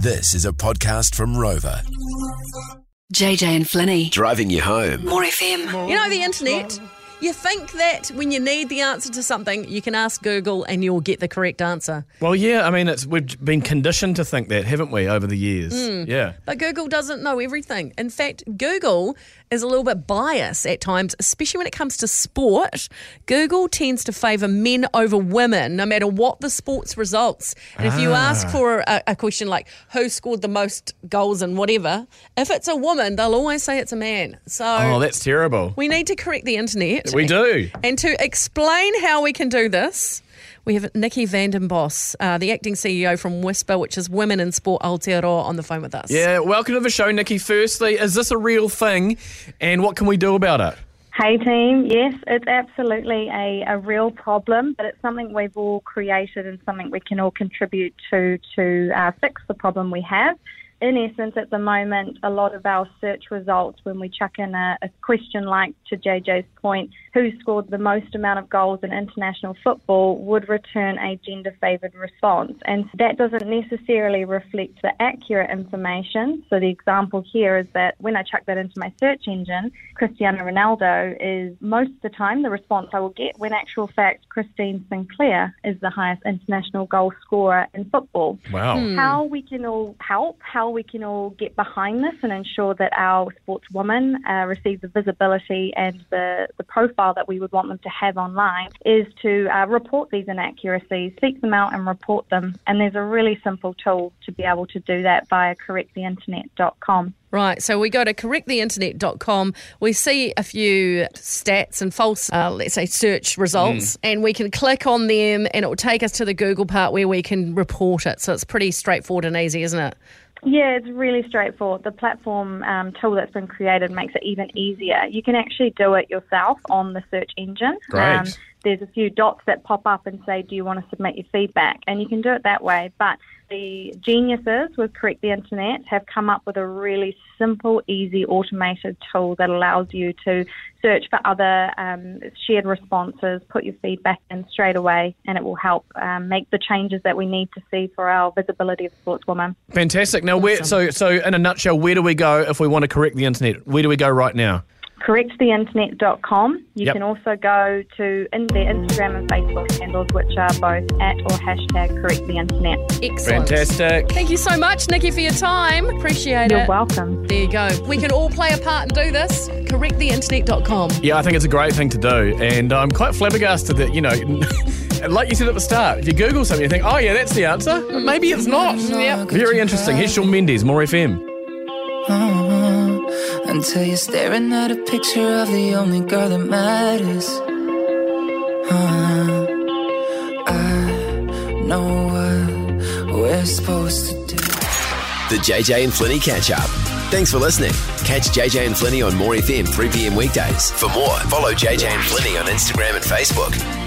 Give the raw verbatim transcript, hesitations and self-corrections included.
This is a podcast from Rover. J J and Flynnie. Driving you home. More F M. You know the internet? You think that when you need the answer to something, you can ask Google and you'll get the correct answer. Well, yeah, I mean, it's we've been conditioned to think that, haven't we, over the years? Mm. Yeah. But Google doesn't know everything. In fact, Google is a little bit biased at times, especially when it comes to sport. Google tends to favour men over women, no matter what the sport's results. And ah. if you ask for a, a question like, who scored the most goals and whatever, if it's a woman, they'll always say it's a man. So oh, that's terrible. We need to correct the internet. We do. And to explain how we can do this, we have Nikki Vandenbos, uh, the acting C E O from Whisper, which is Women in Sport Aotearoa, on the phone with us. Yeah, welcome to the show, Nikki. Firstly, is this a real thing and what can we do about it? Hey team, yes, it's absolutely a, a real problem, but it's something we've all created and something we can all contribute to to uh, fix the problem we have. In essence, at the moment, a lot of our search results, when we chuck in a, a question like, to J J's point, who scored the most amount of goals in international football, would return a gender-favoured response. And that doesn't necessarily reflect the accurate information. So the example here is that when I chuck that into my search engine, Cristiano Ronaldo is most of the time the response I will get, when actual fact, Christine Sinclair is the highest international goal scorer in football. Wow. Hmm. How we can all help, how we can all get behind this and ensure that our sportswomen uh, receive the visibility and the, the profile that we would want them to have online is to uh, report these inaccuracies, seek them out and report them. And there's a really simple tool to be able to do that via correct the internet dot com. Right, so we go to correct the internet dot com, we see a few stats and false, uh, let's say, search results, mm. and we can click on them and it will take us to the Google part where we can report it. So it's pretty straightforward and easy, isn't it? Yeah, it's really straightforward. The platform um, tool that's been created makes it even easier. You can actually do it yourself on the search engine. Great. Um, there's a few dots that pop up and say, do you want to submit your feedback? And you can do it that way. But the geniuses with Correct the Internet have come up with a really simple, easy, automated tool that allows you to search for other um, shared responses, put your feedback in straight away, and it will help um, make the changes that we need to see for our visibility of sportswomen. Fantastic. Now, awesome. where, so, so in a nutshell, where do we go if we want to correct the internet? Where do we go right now? correct the internet dot com. You yep. can also go to in their Instagram and Facebook handles, which are both at or hashtag correctttheinternet. Excellent. Fantastic. Thank you so much, Nikki, for your time. Appreciate You're it. You're welcome. There you go. We can all play a part and do this. correct the internet dot com. Yeah, I think it's a great thing to do. And I'm quite flabbergasted that, you know... Like you said at the start, if you Google something, you think, oh, yeah, that's the answer. Mm. Maybe it's not. No, yep. Very interesting. Here's Sean Mendes, More F M. Oh, until you're staring at a picture of the only girl that matters. Oh, I know what we're supposed to do. The J J and Flynnie catch-up. Thanks for listening. Catch J J and Flynnie on More F M, three p.m. weekdays. For more, follow J J and Flynnie on Instagram and Facebook.